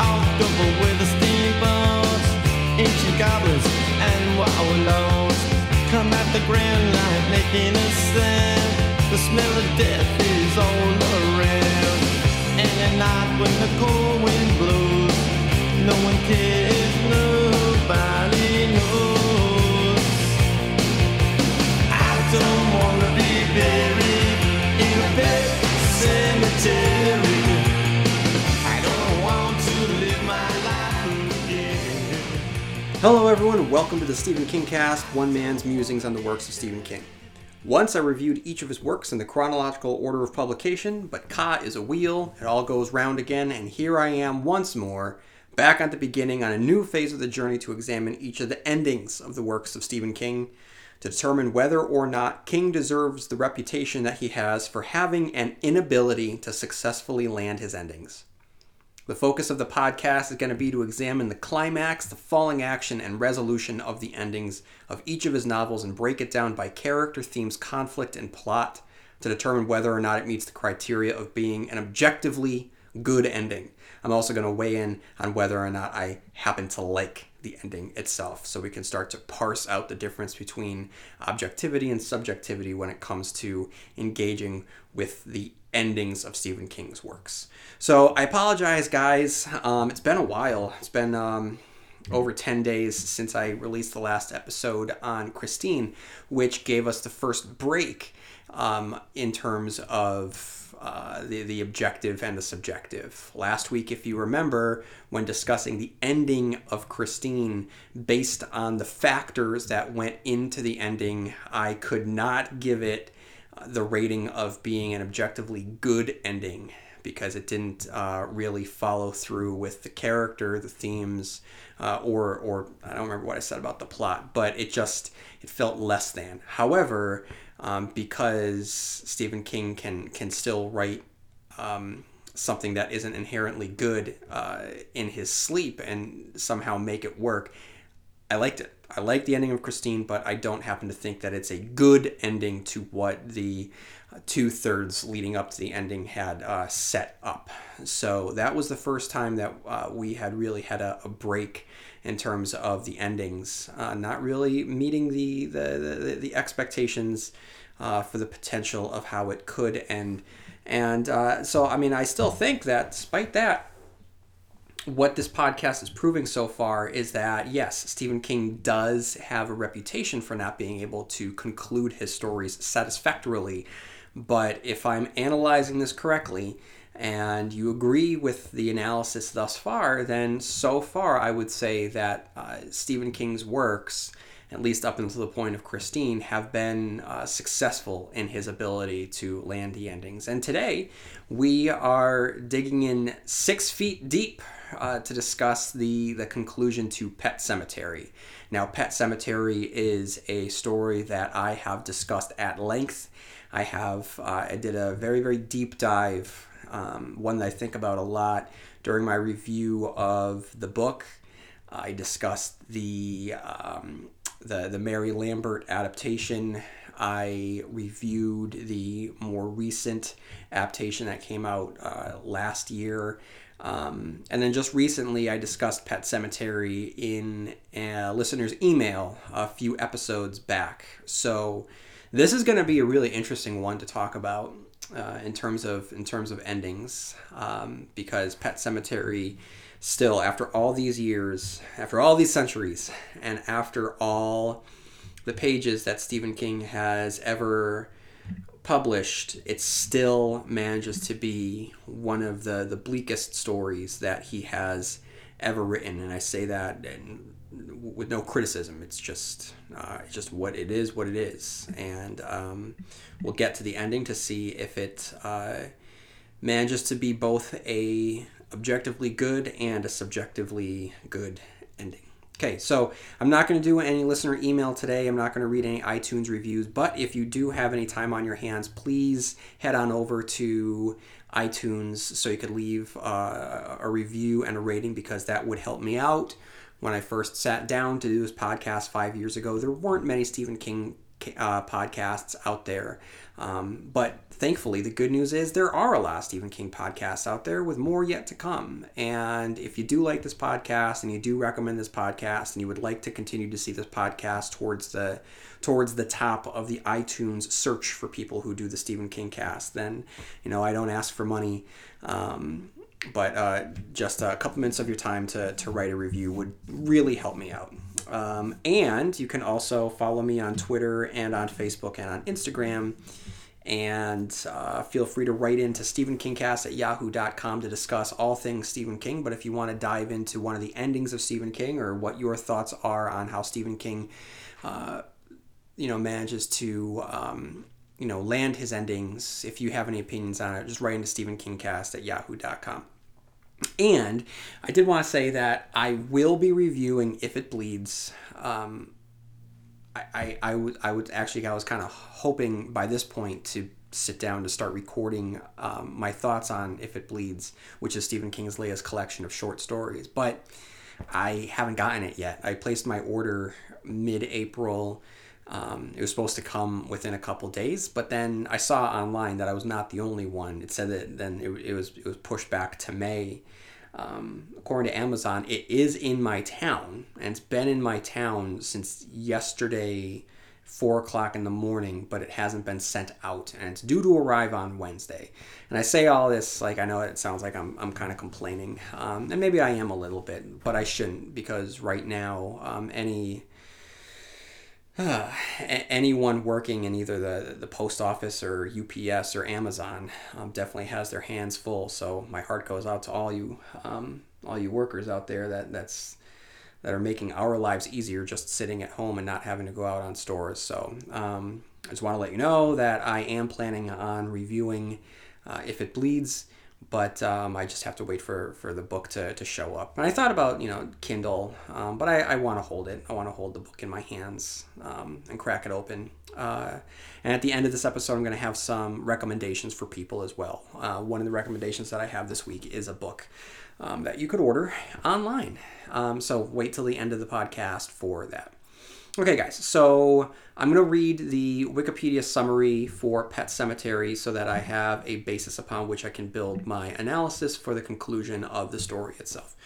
all double with the steamboats, ancient goblins and wallows come at the grand light making a sound. The smell of death is all around, and at night when the cold wind blows, no one cares, nobody knows. I don't wanna be buried in a Pet Sematary. Hello everyone, and welcome to the Stephen King Cast, one man's musings on the works of Stephen King. Once I reviewed each of his works in the chronological order of publication, but Ka is a wheel, it all goes round again, and here I am once more, back at the beginning on a new phase of the journey to examine each of the endings of the works of Stephen King, to determine whether or not King deserves the reputation that he has for having an inability to successfully land his endings. The focus of the podcast is going to be to examine the climax, the falling action, and resolution of the endings of each of his novels and break it down by character, themes, conflict, and plot to determine whether or not it meets the criteria of being an objectively good ending. I'm also going to weigh in on whether or not I happen to like the ending itself, so we can start to parse out the difference between objectivity and subjectivity when it comes to engaging with the endings of Stephen King's works. So I apologize, guys. It's been a while. It's been over 10 days since I released the last episode on Christine, which gave us the first break in terms of the objective and the subjective. Last week, if you remember, when discussing the ending of Christine based on the factors that went into the ending, I could not give it the rating of being an objectively good ending because it didn't really follow through with the character, the themes, or I don't remember what I said about the plot, but it felt less than. However, because Stephen King can still write something that isn't inherently good in his sleep and somehow make it work, I liked it. I like the ending of Christine, but I don't happen to think that it's a good ending to what the two-thirds leading up to the ending had set up. So that was the first time that we had really had a break in terms of the endings, not really meeting the expectations for the potential of how it could end. And so, I mean, I still think that despite that, what this podcast is proving so far is that, yes, Stephen King does have a reputation for not being able to conclude his stories satisfactorily, but if I'm analyzing this correctly and you agree with the analysis thus far, then so far I would say that Stephen King's works, at least up until the point of Christine, have been successful in his ability to land the endings. And today, we are digging in 6 feet deep to discuss the conclusion to Pet Sematary. Now, Pet Sematary is a story that I have discussed at length. I did a very, very deep dive, one that I think about a lot during my review of the book. I discussed the Mary Lambert adaptation. I reviewed the more recent adaptation that came out last year. And then just recently, I discussed Pet Sematary in a listener's email a few episodes back. So this is going to be a really interesting one to talk about in terms of endings, because Pet Sematary still, after all these years, after all these centuries, and after all the pages that Stephen King has ever published, it still manages to be one of the bleakest stories that he has ever written. And I say that with no criticism. It's just what it is. And we'll get to the ending to see if it manages to be both a objectively good and a subjectively good ending. Okay, so I'm not going to do any listener email today. I'm not going to read any iTunes reviews, but if you do have any time on your hands, please head on over to iTunes so you could leave a review and a rating, because that would help me out. When I first sat down to do this podcast 5 years ago, there weren't many Stephen King podcasts out there. But thankfully, the good news is there are a lot of Stephen King podcasts out there with more yet to come. And if you do like this podcast and you do recommend this podcast and you would like to continue to see this podcast towards the top of the iTunes search for people who do the Stephen King cast, then, you know, I don't ask for money. But just a couple minutes of your time to write a review would really help me out. And you can also follow me on Twitter and on Facebook and on Instagram. And feel free to write into StephenKingCast@yahoo.com to discuss all things Stephen King. But if you want to dive into one of the endings of Stephen King or what your thoughts are on how Stephen King, manages to... land his endings. If you have any opinions on it, just write into StephenKingCast@yahoo.com. And I did want to say that I will be reviewing If It Bleeds. I was kind of hoping by this point to sit down to start recording my thoughts on If It Bleeds, which is Stephen King's latest collection of short stories. But I haven't gotten it yet. I placed my order mid-April. It was supposed to come within a couple days, but then I saw online that I was not the only one. It said that then it was pushed back to May. According to Amazon, it is in my town, and it's been in my town since yesterday, 4:00 in the morning, but it hasn't been sent out, and it's due to arrive on Wednesday. And I say all this, like, I know it sounds like I'm kind of complaining, and maybe I am a little bit, but I shouldn't, because right now, anyone working in either the post office or UPS or Amazon definitely has their hands full. So my heart goes out to all you workers out there that are making our lives easier just sitting at home and not having to go out on stores. So I just want to let you know that I am planning on reviewing If It Bleeds, but I just have to wait for the book to show up. And I thought about, Kindle, but I want to hold it. I want to hold the book in my hands and crack it open. And at the end of this episode, I'm going to have some recommendations for people as well. One of the recommendations that I have this week is a book that you could order online. So wait till the end of the podcast for that. Okay, guys, so I'm going to read the Wikipedia summary for Pet Sematary so that I have a basis upon which I can build my analysis for the conclusion of the story itself.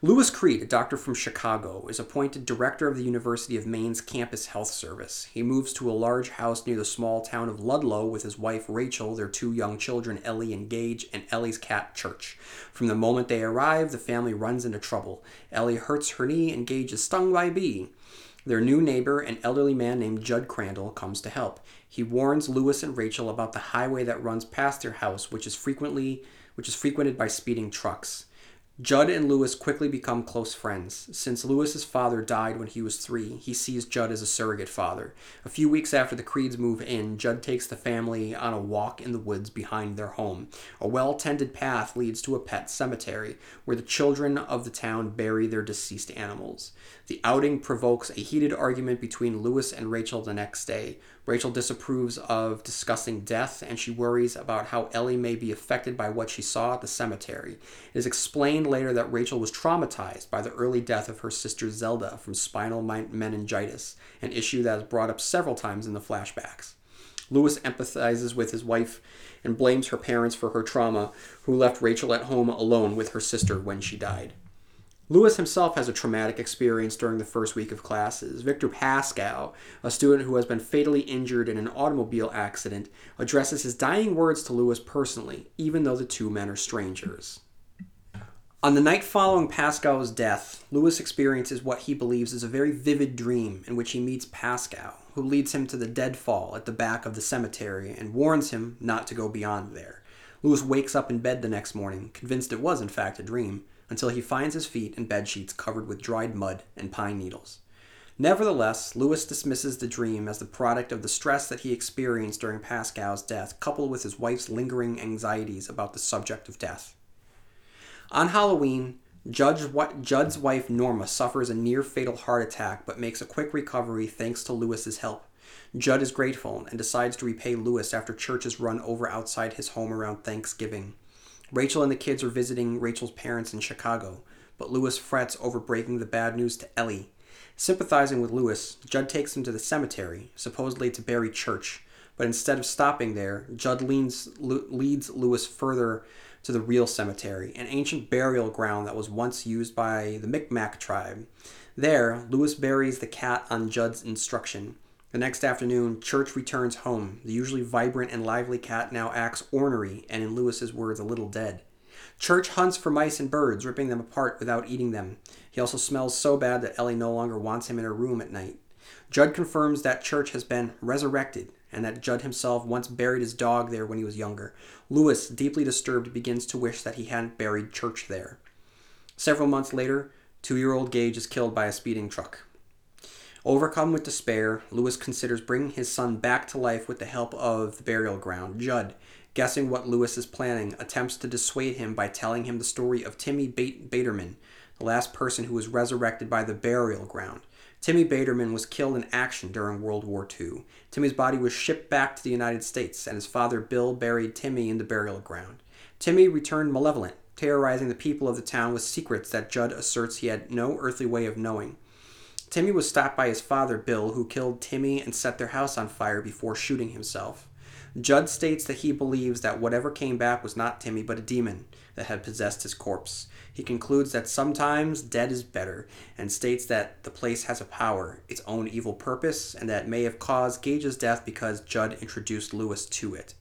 Louis Creed, a doctor from Chicago, is appointed director of the University of Maine's Campus Health Service. He moves to a large house near the small town of Ludlow with his wife Rachel, their two young children Ellie and Gage, and Ellie's cat Church. From the moment they arrive, the family runs into trouble. Ellie hurts her knee and Gage is stung by a bee. Their new neighbor, an elderly man named Judd Crandall, comes to help. He warns Louis and Rachel about the highway that runs past their house, which is frequented by speeding trucks. Judd and Louis quickly become close friends. Since Louis's father died when he was 3, he sees Judd as a surrogate father. A few weeks after the Creeds move in, Judd takes the family on a walk in the woods behind their home. A well-tended path leads to a pet cemetery, where the children of the town bury their deceased animals. The outing provokes a heated argument between Louis and Rachel the next day. Rachel disapproves of discussing death, and she worries about how Ellie may be affected by what she saw at the cemetery. It is explained later that Rachel was traumatized by the early death of her sister Zelda from spinal meningitis, an issue that is brought up several times in the flashbacks. Louis empathizes with his wife and blames her parents for her trauma, who left Rachel at home alone with her sister when she died. Louis himself has a traumatic experience during the first week of classes. Victor Pascal, a student who has been fatally injured in an automobile accident, addresses his dying words to Louis personally, even though the two men are strangers. On the night following Pascal's death, Louis experiences what he believes is a very vivid dream in which he meets Pascal, who leads him to the deadfall at the back of the cemetery and warns him not to go beyond there. Louis wakes up in bed the next morning, convinced it was in fact a dream, until he finds his feet in bedsheets covered with dried mud and pine needles. Nevertheless, Louis dismisses the dream as the product of the stress that he experienced during Pascal's death, coupled with his wife's lingering anxieties about the subject of death. On Halloween, Judd's wife Norma suffers a near-fatal heart attack but makes a quick recovery thanks to Louis's help. Judd is grateful and decides to repay Louis after Church is run over outside his home around Thanksgiving. Rachel and the kids are visiting Rachel's parents in Chicago, but Louis frets over breaking the bad news to Ellie. Sympathizing with Louis, Judd takes him to the cemetery, supposedly to bury Church, but instead of stopping there, Judd leads Louis further to the real cemetery, an ancient burial ground that was once used by the Mi'kmaq tribe. There, Louis buries the cat on Judd's instruction. The next afternoon, Church returns home. The usually vibrant and lively cat now acts ornery and, in Louis's words, a little dead. Church hunts for mice and birds, ripping them apart without eating them. He also smells so bad that Ellie no longer wants him in her room at night. Judd confirms that Church has been resurrected and that Judd himself once buried his dog there when he was younger. Louis, deeply disturbed, begins to wish that he hadn't buried Church there. Several months later, 2-year-old Gage is killed by a speeding truck. Overcome with despair, Louis considers bringing his son back to life with the help of the burial ground. Judd, guessing what Louis is planning, attempts to dissuade him by telling him the story of Timmy Baterman, the last person who was resurrected by the burial ground. Timmy Baterman was killed in action during World War II. Timmy's body was shipped back to the United States, and his father Bill buried Timmy in the burial ground. Timmy returned malevolent, terrorizing the people of the town with secrets that Judd asserts he had no earthly way of knowing. Timmy was stopped by his father, Bill, who killed Timmy and set their house on fire before shooting himself. Judd states that he believes that whatever came back was not Timmy but a demon that had possessed his corpse. He concludes that sometimes dead is better and states that the place has a power, its own evil purpose, and that may have caused Gage's death because Judd introduced Louis to it.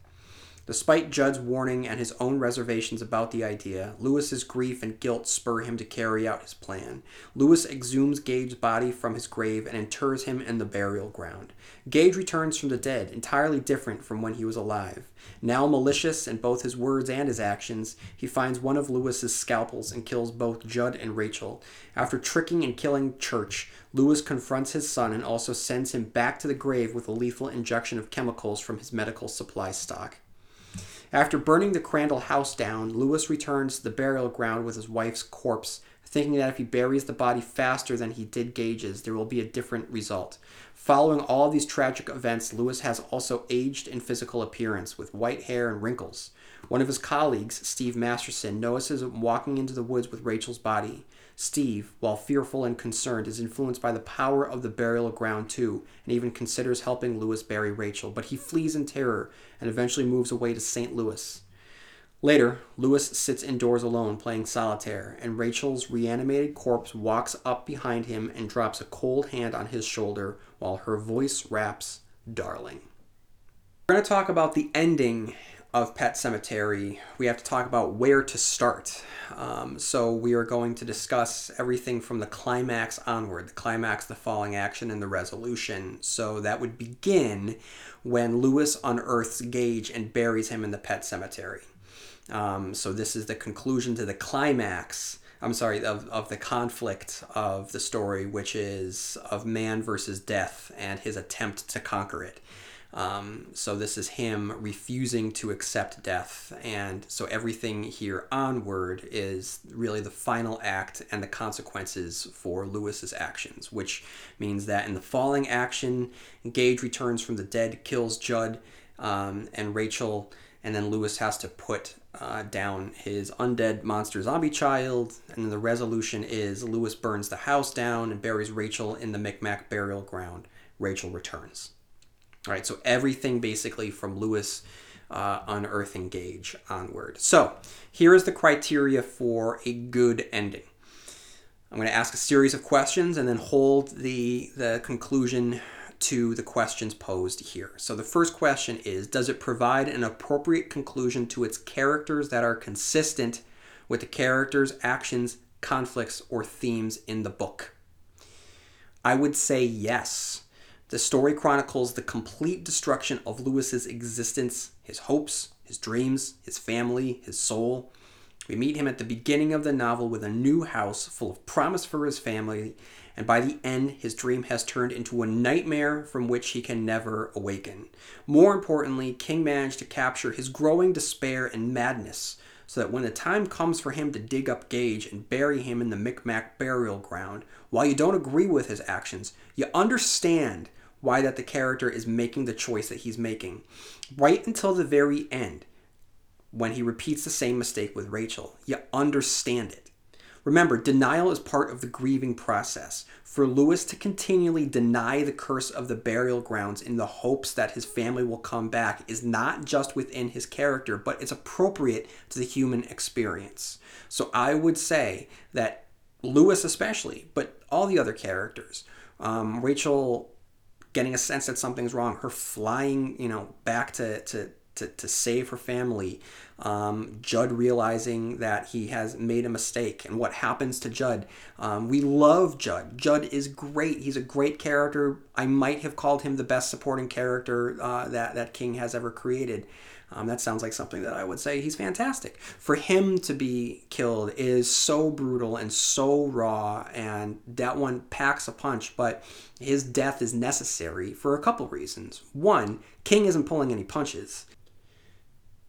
Despite Judd's warning and his own reservations about the idea, Louis's grief and guilt spur him to carry out his plan. Louis exhumes Gage's body from his grave and inters him in the burial ground. Gage returns from the dead, entirely different from when he was alive. Now malicious in both his words and his actions, he finds one of Louis's scalpels and kills both Judd and Rachel. After tricking and killing Church, Louis confronts his son and also sends him back to the grave with a lethal injection of chemicals from his medical supply stock. After burning the Crandall house down, Louis returns to the burial ground with his wife's corpse, thinking that if he buries the body faster than he did Gage's, there will be a different result. Following all these tragic events, Louis has also aged in physical appearance, with white hair and wrinkles. One of his colleagues, Steve Masterson, notices him walking into the woods with Rachel's body. Steve, while fearful and concerned, is influenced by the power of the burial ground too, and even considers helping Louis bury Rachel, but he flees in terror and eventually moves away to St. Louis. Later, Louis sits indoors alone playing solitaire, and Rachel's reanimated corpse walks up behind him and drops a cold hand on his shoulder while her voice raps, "Darling." We're going to talk about the ending of Pet Sematary. We have to talk about where to start. So we are going to discuss everything from the climax onward, the climax, the falling action, and the resolution. So that would begin when Louis unearths Gage and buries him in the Pet Sematary. So this is the conclusion to the climax, of the conflict of the story, which is of man versus death and his attempt to conquer it. So this is him refusing to accept death, and so everything here onward is really the final act and the consequences for Louis's actions, which means that in the falling action, Gage returns from the dead, kills Judd and Rachel, and then Louis has to put down his undead monster zombie child, and then the resolution is Louis burns the house down and buries Rachel in the Mi'kmaq burial ground. Rachel returns. All right, so everything basically from Louis unearthing Gage onward. So here is the criteria for a good ending. I'm going to ask a series of questions and then hold the conclusion to the questions posed here. So the first question is, does it provide an appropriate conclusion to its characters that are consistent with the characters' actions, conflicts, or themes in the book? I would say yes. The story chronicles the complete destruction of Louis's existence, his hopes, his dreams, his family, his soul. We meet him at the beginning of the novel with a new house full of promise for his family, and by the end, his dream has turned into a nightmare from which he can never awaken. More importantly, King managed to capture his growing despair and madness, so that when the time comes for him to dig up Gage and bury him in the Mi'kmaq burial ground, while you don't agree with his actions, you understand why that the character is making the choice that he's making, right until the very end, when he repeats the same mistake with Rachel. You understand it. Remember, denial is part of the grieving process. For Louis to continually deny the curse of the burial grounds in the hopes that his family will come back is not just within his character, but it's appropriate to the human experience. So I would say that Louis especially, but all the other characters, Rachel getting a sense that something's wrong, her flying, back to save her family, Judd realizing that he has made a mistake and what happens to Judd. We love Judd. Judd is great. He's a great character. I might have called him the best supporting character that King has ever created. That sounds like something that I would say. He's fantastic. For him to be killed is so brutal and so raw, and that one packs a punch, but his death is necessary for a couple reasons. One, King isn't pulling any punches.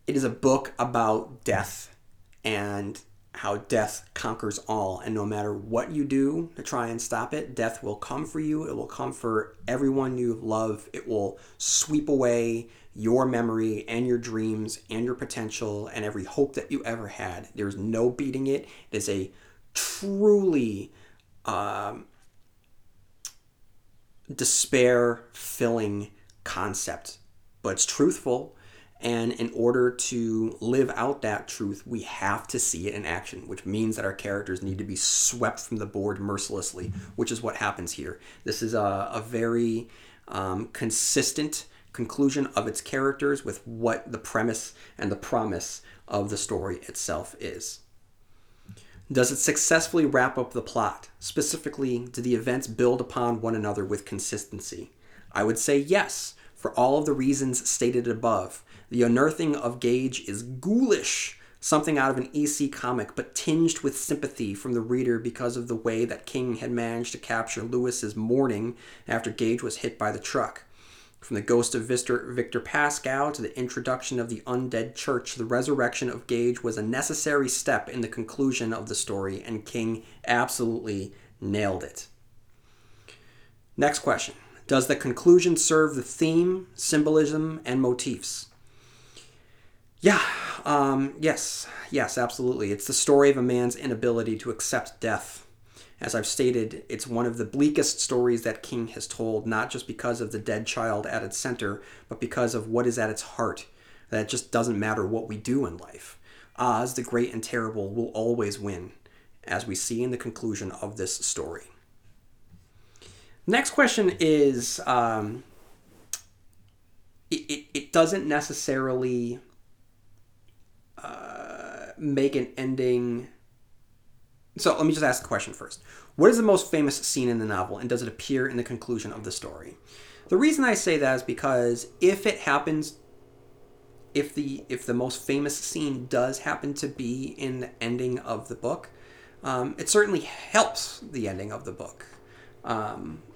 It is a book about death and how death conquers all, and no matter what you do to try and stop it, death will come for you. It will come for everyone you love. It will sweep away your memory and your dreams and your potential and every hope that you ever had. There's no beating it. It is a truly despair-filling concept, but it's truthful. And in order to live out that truth, we have to see it in action, which means that our characters need to be swept from the board mercilessly, which is what happens here. This is a very consistent conclusion of its characters with what the premise and the promise of the story itself is. Does it successfully wrap up the plot? Specifically, do the events build upon one another with consistency? I would say yes, for all of the reasons stated above. The unearthing of Gage is ghoulish, something out of an EC comic, but tinged with sympathy from the reader because of the way that King had managed to capture Louis's mourning after Gage was hit by the truck. From the ghost of Victor Pascal to the introduction of the undead church, the resurrection of Gage was a necessary step in the conclusion of the story, and King absolutely nailed it. Next question. Does the conclusion serve the theme, symbolism, and motifs? Yeah, yes, absolutely. It's the story of a man's inability to accept death. As I've stated, it's one of the bleakest stories that King has told, not just because of the dead child at its center, but because of what is at its heart, that it just doesn't matter what we do in life. Oz, the great and terrible, will always win, as we see in the conclusion of this story. Next question is, it doesn't necessarily make an ending. So let me just ask the question first. What is the most famous scene in the novel, and does it appear in the conclusion of the story? The reason I say that is because if it happens, if the most famous scene does happen to be in the ending of the book, it certainly helps the ending of the book.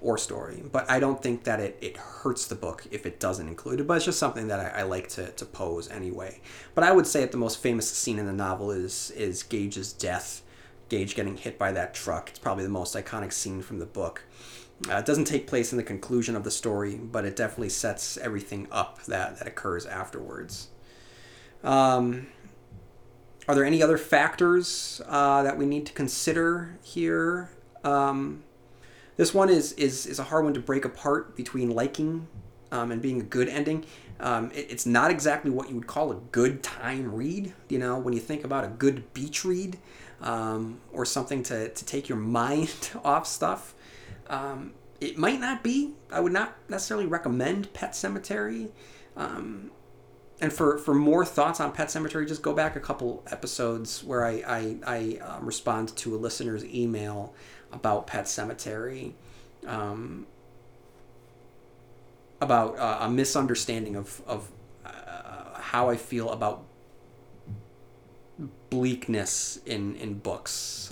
Or story, but I don't think that it hurts the book if it doesn't include it, but it's just something that I like to pose anyway. But I would say that the most famous scene in the novel is Gage's death, Gage getting hit by that truck. It's probably the most iconic scene from the book. It doesn't take place in the conclusion of the story, but it definitely sets everything up that occurs afterwards. Are there any other factors that we need to consider here? This one is a hard one to break apart between liking and being a good ending. It's not exactly what you would call a good time read. When you think about a good beach read or something to take your mind off stuff, it might not be. I would not necessarily recommend Pet Sematary. And for more thoughts on Pet Sematary, just go back a couple episodes where I respond to a listener's email about Pet Sematary, about a misunderstanding of how I feel about bleakness in books.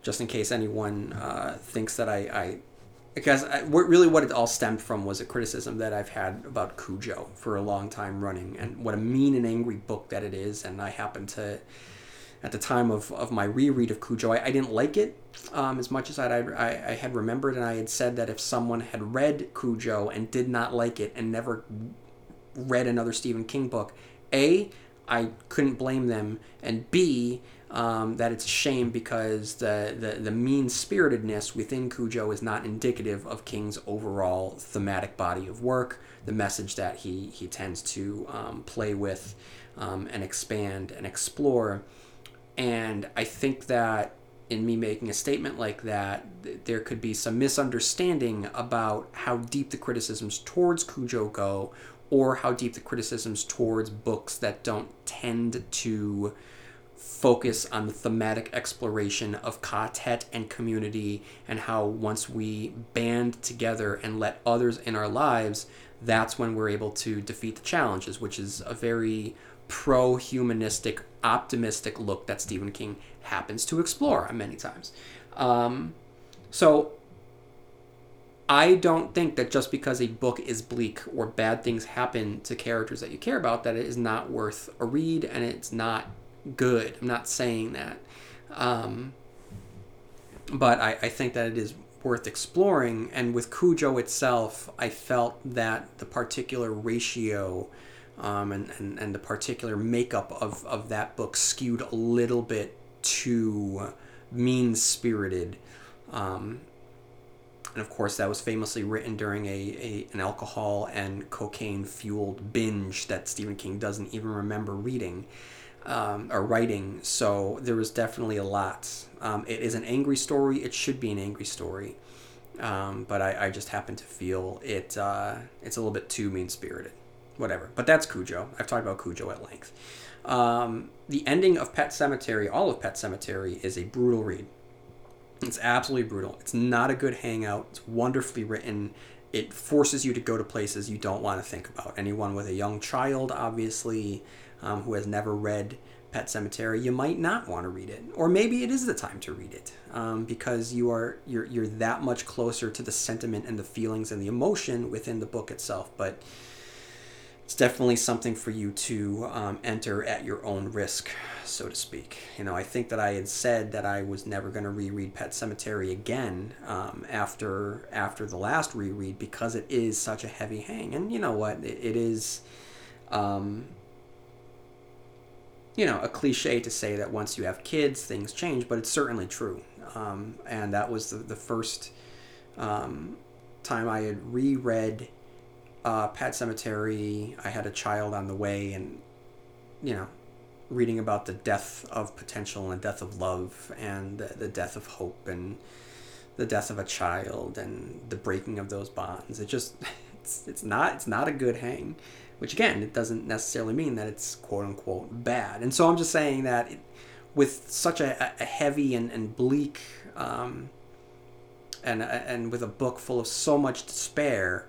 Just in case anyone thinks that because what it all stemmed from was a criticism that I've had about Cujo for a long time running, and what a mean and angry book that it is. And I happen to, at the time of my reread of Cujo, I didn't like it as much as I had remembered, and I had said that if someone had read Cujo and did not like it and never read another Stephen King book, A, I couldn't blame them, and B, that it's a shame because the mean-spiritedness within Cujo is not indicative of King's overall thematic body of work, the message that he tends to play with and expand and explore. And I think that in me making a statement like that, there could be some misunderstanding about how deep the criticisms towards Cujo go, or how deep the criticisms towards books that don't tend to focus on the thematic exploration of quartet and community, and how once we band together and let others in our lives, that's when we're able to defeat the challenges, which is a very pro-humanistic, optimistic look that Stephen King happens to explore many times. So I don't think that just because a book is bleak or bad things happen to characters that you care about, that it is not worth a read and it's not good. I'm not saying that. But I think that it is worth exploring. And with Cujo itself, I felt that the particular ratio and the particular makeup of that book skewed a little bit too mean-spirited. And of course, that was famously written during an alcohol and cocaine-fueled binge that Stephen King doesn't even remember reading. Or writing, so there was definitely a lot. It is an angry story. It should be an angry story, but I just happen to feel it's a little bit too mean-spirited, whatever. But that's Cujo. I've talked about Cujo at length. The ending of Pet Sematary, all of Pet Sematary, is a brutal read. It's absolutely brutal. It's not a good hangout. It's wonderfully written. It forces you to go to places you don't want to think about. Anyone with a young child, obviously, who has never read Pet Sematary, you might not want to read it, or maybe it is the time to read it because you're that much closer to the sentiment and the feelings and the emotion within the book itself. But it's definitely something for you to enter at your own risk, so to speak. You know, I think that I had said that I was never going to reread Pet Sematary again after the last reread because it is such a heavy hang, and you know what, it is. You know, a cliche to say that once you have kids, things change, but it's certainly true. And that was the first time I had reread Pet Sematary. I had a child on the way, and, you know, reading about the death of potential and the death of love and the death of hope and the death of a child and the breaking of those bonds. It just, it's not a good hang. Which, again, it doesn't necessarily mean that it's quote-unquote bad. And so I'm just saying that with such a heavy and bleak and with a book full of so much despair,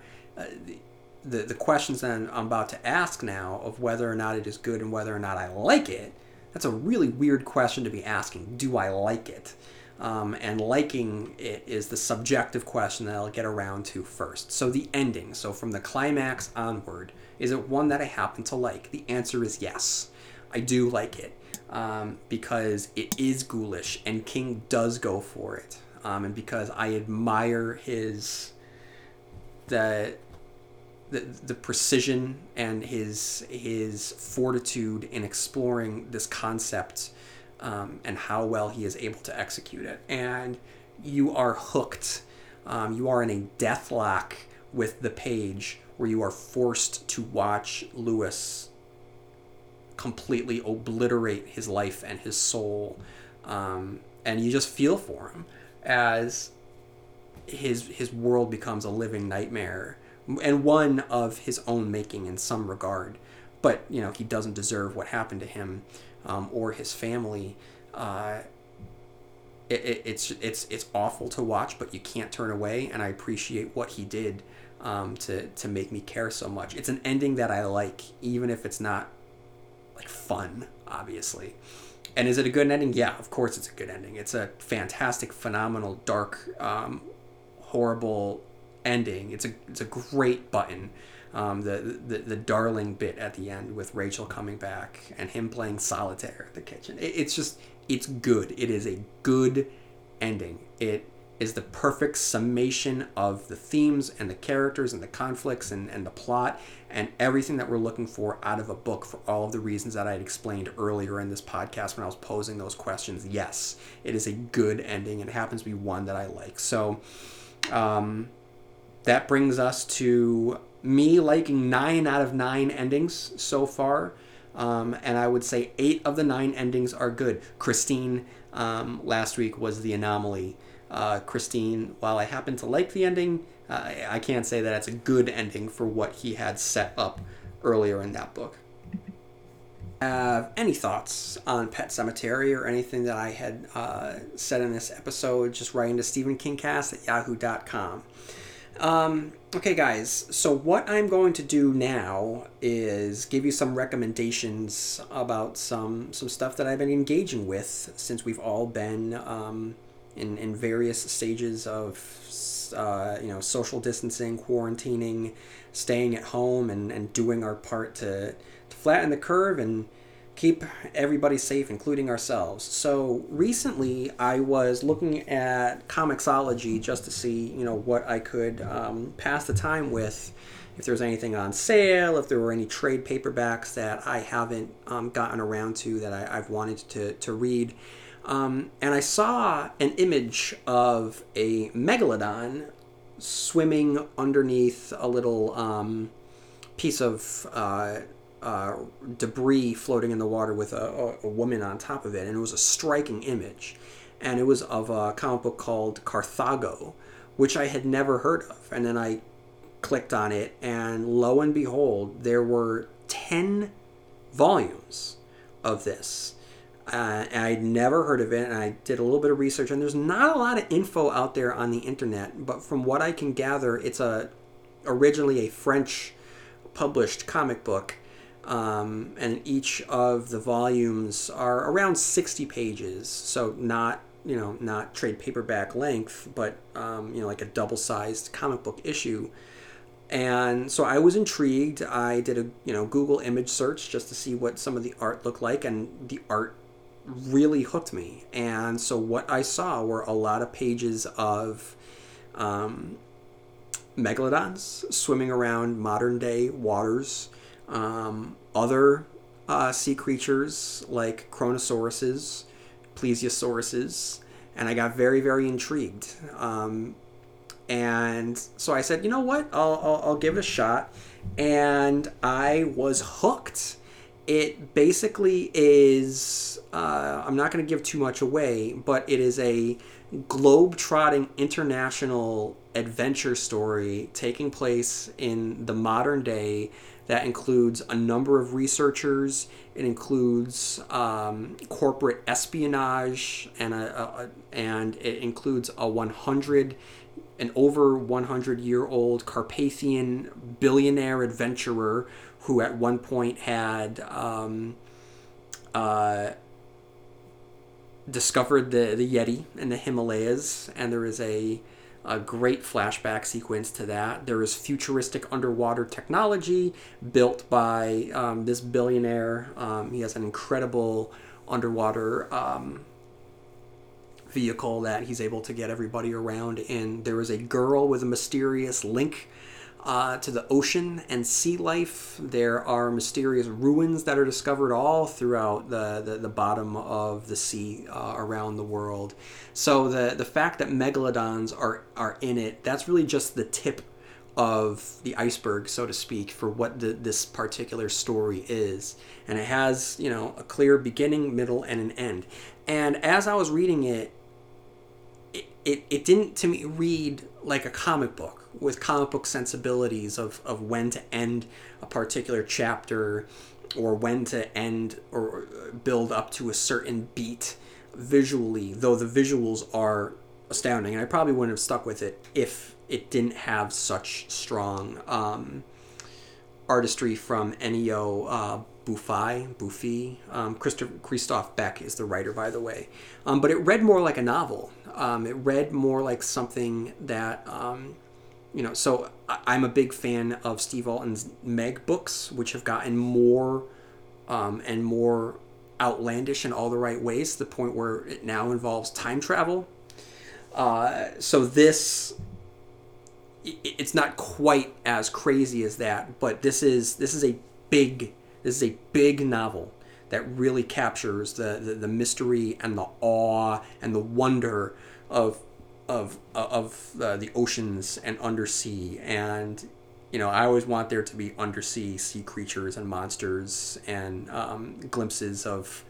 the questions that I'm about to ask now of whether or not it is good and whether or not I like it, that's a really weird question to be asking. Do I like it? And liking it is the subjective question that I'll get around to first. So the ending, so from the climax onward, is it one that I happen to like? The answer is yes. I do like it because it is ghoulish and King does go for it. And because I admire the precision and his fortitude in exploring this concept and how well he is able to execute it. And you are hooked. You are in a death lock with the page where you are forced to watch Louis completely obliterate his life and his soul. And you just feel for him as his world becomes a living nightmare and one of his own making in some regard. But, you know, he doesn't deserve what happened to him. Or his family, it's awful to watch, but you can't turn away. And I appreciate what he did to make me care so much. It's an ending that I like, even if it's not like fun, obviously. And is it a good ending? Yeah, of course it's a good ending. It's a fantastic, phenomenal, dark, horrible ending. It's a great button. The darling bit at the end with Rachel coming back and him playing solitaire at the kitchen. It's just, it's good. It is a good ending. It is the perfect summation of the themes and the characters and the conflicts and the plot and everything that we're looking for out of a book, for all of the reasons that I had explained earlier in this podcast when I was posing those questions. Yes, it is a good ending, and it happens to be one that I like. So that brings us to me liking 9 out of 9 endings so far. And I would say 8 of the 9 endings are good. Christine last week was the anomaly. Christine, while I happen to like the ending, I can't say that it's a good ending for what he had set up earlier in that book. Any thoughts on Pet Sematary or anything that I had said in this episode, just write into StephenKingCast@yahoo.com. Okay, guys, so what I'm going to do now is give you some recommendations about some stuff that I've been engaging with since we've all been in various stages of social distancing, quarantining, staying at home, and doing our part to flatten the curve and keep everybody safe, including ourselves. So recently I was looking at comiXology just to see, what I could pass the time with, if there was anything on sale, if there were any trade paperbacks that I haven't gotten around to that I've wanted to read. And I saw an image of a megalodon swimming underneath a little piece of debris floating in the water with a woman on top of it, and it was a striking image, and it was of a comic book called Carthago, which I had never heard of, and then I clicked on it, and lo and behold, there were 10 volumes of this, and I'd never heard of it, and I did a little bit of research, and there's not a lot of info out there on the internet, but from what I can gather, it's originally a French published comic book. And each of the volumes are around 60 pages, so not trade paperback length, but like a double-sized comic book issue. And so I was intrigued. I did a Google image search just to see what some of the art looked like, and the art really hooked me. And so what I saw were a lot of pages of megalodons swimming around modern-day waters. Other sea creatures like chronosauruses, plesiosauruses, and I got very, very intrigued. And so I said, you know what, I'll give it a shot, and I was hooked. It basically is, I'm not going to give too much away, but it is a globe-trotting international adventure story taking place in the modern day that includes a number of researchers. It includes corporate espionage, and and it includes an over 100-year-old Carpathian billionaire adventurer who at one point had discovered the Yeti in the Himalayas, and there is a great flashback sequence to that. There is futuristic underwater technology built by this billionaire. He has an incredible underwater vehicle that he's able to get everybody around in. There is a girl with a mysterious link to the ocean and sea life. There are mysterious ruins that are discovered all throughout the bottom of the sea around the world. So the fact that megalodons are in it, that's really just the tip of the iceberg, so to speak, for what this particular story is. And it has, a clear beginning, middle, and an end. And as I was reading it, it didn't, to me, read like a comic book with comic book sensibilities of when to end a particular chapter or when to end or build up to a certain beat visually, though the visuals are astounding. And I probably wouldn't have stuck with it if it didn't have such strong artistry from Neo Bouffi. Christophe Bec is the writer, by the way. But it read more like a novel. It read more like something that, so I'm a big fan of Steve Alton's Meg books, which have gotten more and more outlandish in all the right ways, to the point where it now involves time travel. So this, it's not quite as crazy as that, but this is a big novel that really captures the mystery and the awe and the wonder of the oceans and undersea. And you know, I always want there to be undersea sea creatures and monsters and glimpses of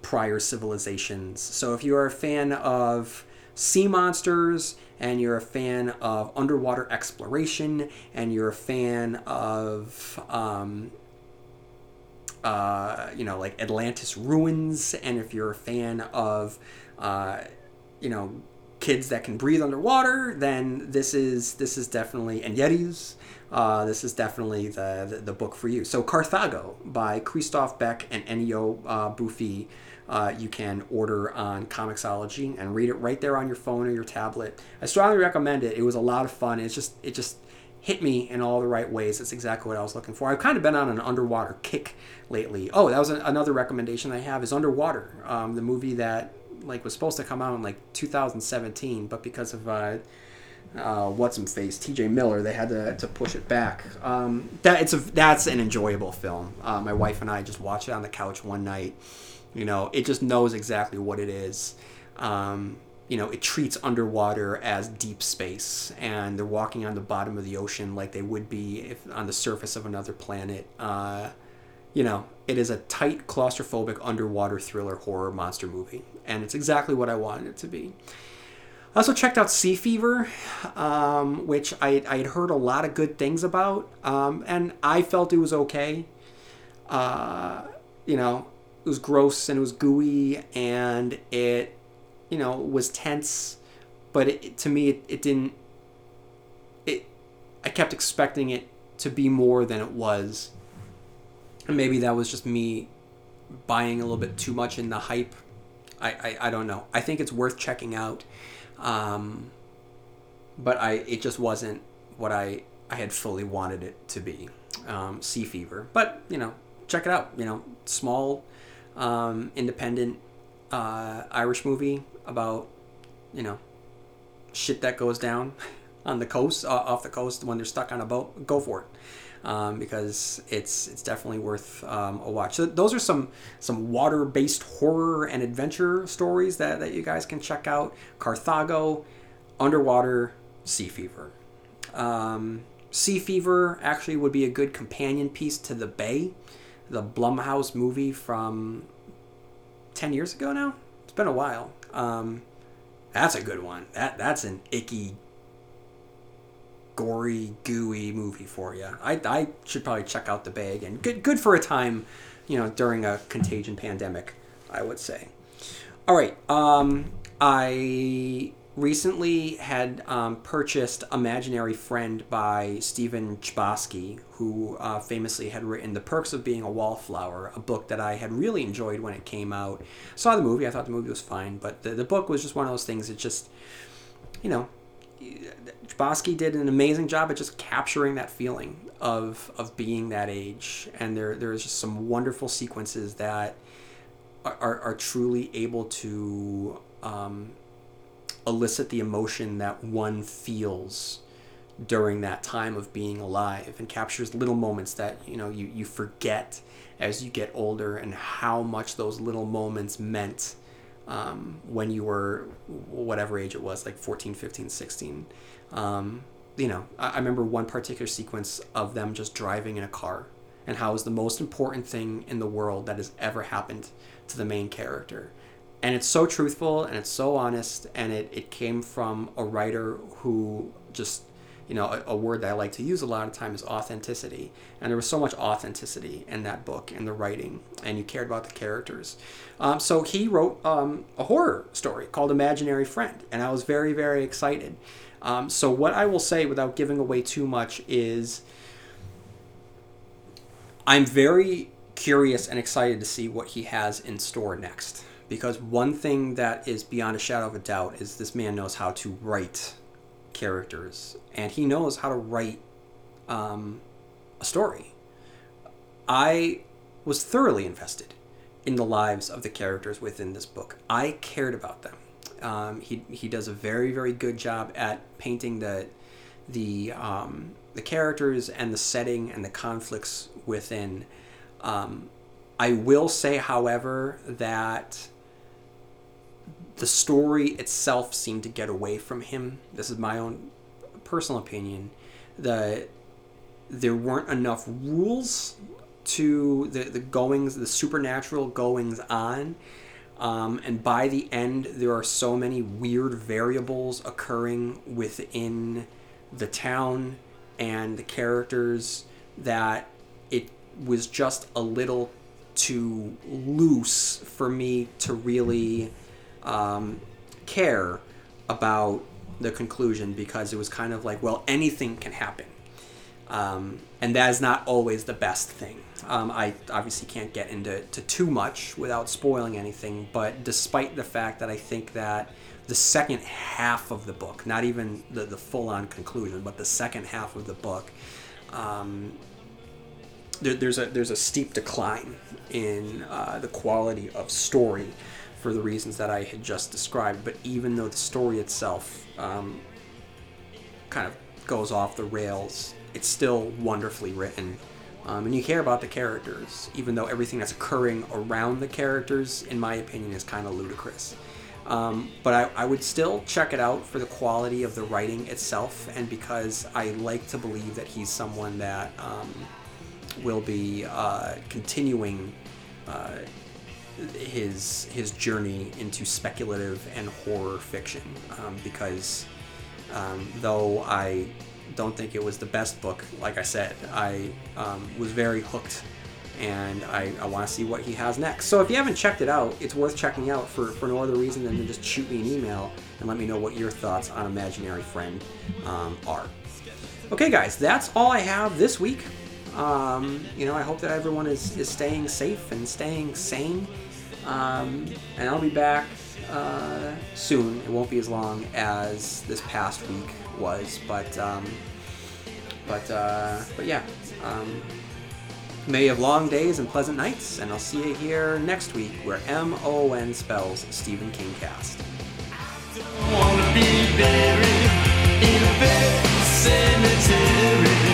prior civilizations. So if you are a fan of sea monsters and you're a fan of underwater exploration and you're a fan of like Atlantis ruins, and if you're a fan of kids that can breathe underwater, then this is definitely, and yetis, this is definitely the book for you. So Carthago by Christophe Bec and Neo Bouffi, you can order on comiXology and read it right there on your phone or your tablet. I strongly recommend it. It was a lot of fun. It just hit me in all the right ways. That's exactly what I was looking for. I've kind of been on an underwater kick lately. Oh, that was another recommendation I have is Underwater, the movie that was supposed to come out in 2017, but because of what's-his-face, T.J. Miller, they had to push it back. That's an enjoyable film. My wife and I just watched it on the couch one night. You know, it just knows exactly what it is. It treats underwater as deep space, and they're walking on the bottom of the ocean like they would be if on the surface of another planet. It is a tight, claustrophobic underwater thriller horror monster movie, and it's exactly what I wanted it to be. I also checked out Sea Fever, which I had heard a lot of good things about, and I felt it was okay. It was gross and it was gooey and it... was tense, but to me, it didn't, I kept expecting it to be more than it was. And maybe that was just me buying a little bit too much in the hype. I don't know. I think it's worth checking out. But it just wasn't what I had fully wanted it to be. Sea Fever, but check it out. Small, independent, Irish movie about shit that goes down on the coast, off the coast when they're stuck on a boat. Go for it, because it's definitely worth a watch. So those are some water-based horror and adventure stories that you guys can check out. Carthago, Underwater, Sea Fever. Sea Fever actually would be a good companion piece to The Bay, the Blumhouse movie from 10 years ago now? It's been a while. That's a good one. That's an icky, gory, gooey movie for you. I should probably check out The Bay again. Good for a time, during a contagion pandemic, I would say. All right. I recently had purchased Imaginary Friend by Stephen Chbosky, who famously had written The Perks of Being a Wallflower, a book that I had really enjoyed when it came out. Saw the movie, I thought the movie was fine, but the book was just one of those things that just, Chbosky did an amazing job at just capturing that feeling of being that age. And there's just some wonderful sequences that are truly able to... elicit the emotion that one feels during that time of being alive, and captures little moments that you forget as you get older, and how much those little moments meant when you were whatever age it was, 14, 15, 16. I remember one particular sequence of them just driving in a car, and how it was the most important thing in the world that has ever happened to the main character. And it's so truthful, and it's so honest, and it came from a writer who just, a word that I like to use a lot of time is authenticity. And there was so much authenticity in that book, in the writing, and you cared about the characters. So he wrote a horror story called Imaginary Friend, and I was very, very excited. So what I will say, without giving away too much, is I'm very curious and excited to see what he has in store next. Because one thing that is beyond a shadow of a doubt is this man knows how to write characters. And he knows how to write a story. I was thoroughly invested in the lives of the characters within this book. I cared about them. He does a very, very good job at painting the characters and the setting and the conflicts within. I will say, however, that the story itself seemed to get away from him. This is my own personal opinion. There weren't enough rules to the supernatural goings on. And by the end, there are so many weird variables occurring within the town and the characters that it was just a little too loose for me to really care about the conclusion, because it was kind of like, well, anything can happen. And that is not always the best thing. I obviously can't get into too much without spoiling anything, but despite the fact that I think that the second half of the book, not even the full-on conclusion, but the second half of the book, there's a steep decline in the quality of story for the reasons that I had just described. But even though the story itself kind of goes off the rails, it's still wonderfully written. And you care about the characters, even though everything that's occurring around the characters, in my opinion, is kind of ludicrous. But I would still check it out for the quality of the writing itself, and because I like to believe that he's someone that will be continuing his journey into speculative and horror fiction, because though I don't think it was the best book, like I said, I was very hooked, and I want to see what he has next. So if you haven't checked it out, it's worth checking out for no other reason than to just shoot me an email and let me know what your thoughts on Imaginary Friend are. Okay, guys, that's all I have this week. I hope that everyone is staying safe and staying sane. And I'll be back soon. It won't be as long as this past week was, but yeah. May you have long days and pleasant nights, and I'll see you here next week, where MON spells Stephen King Cast. I don't wanna be buried in a pet cemetery.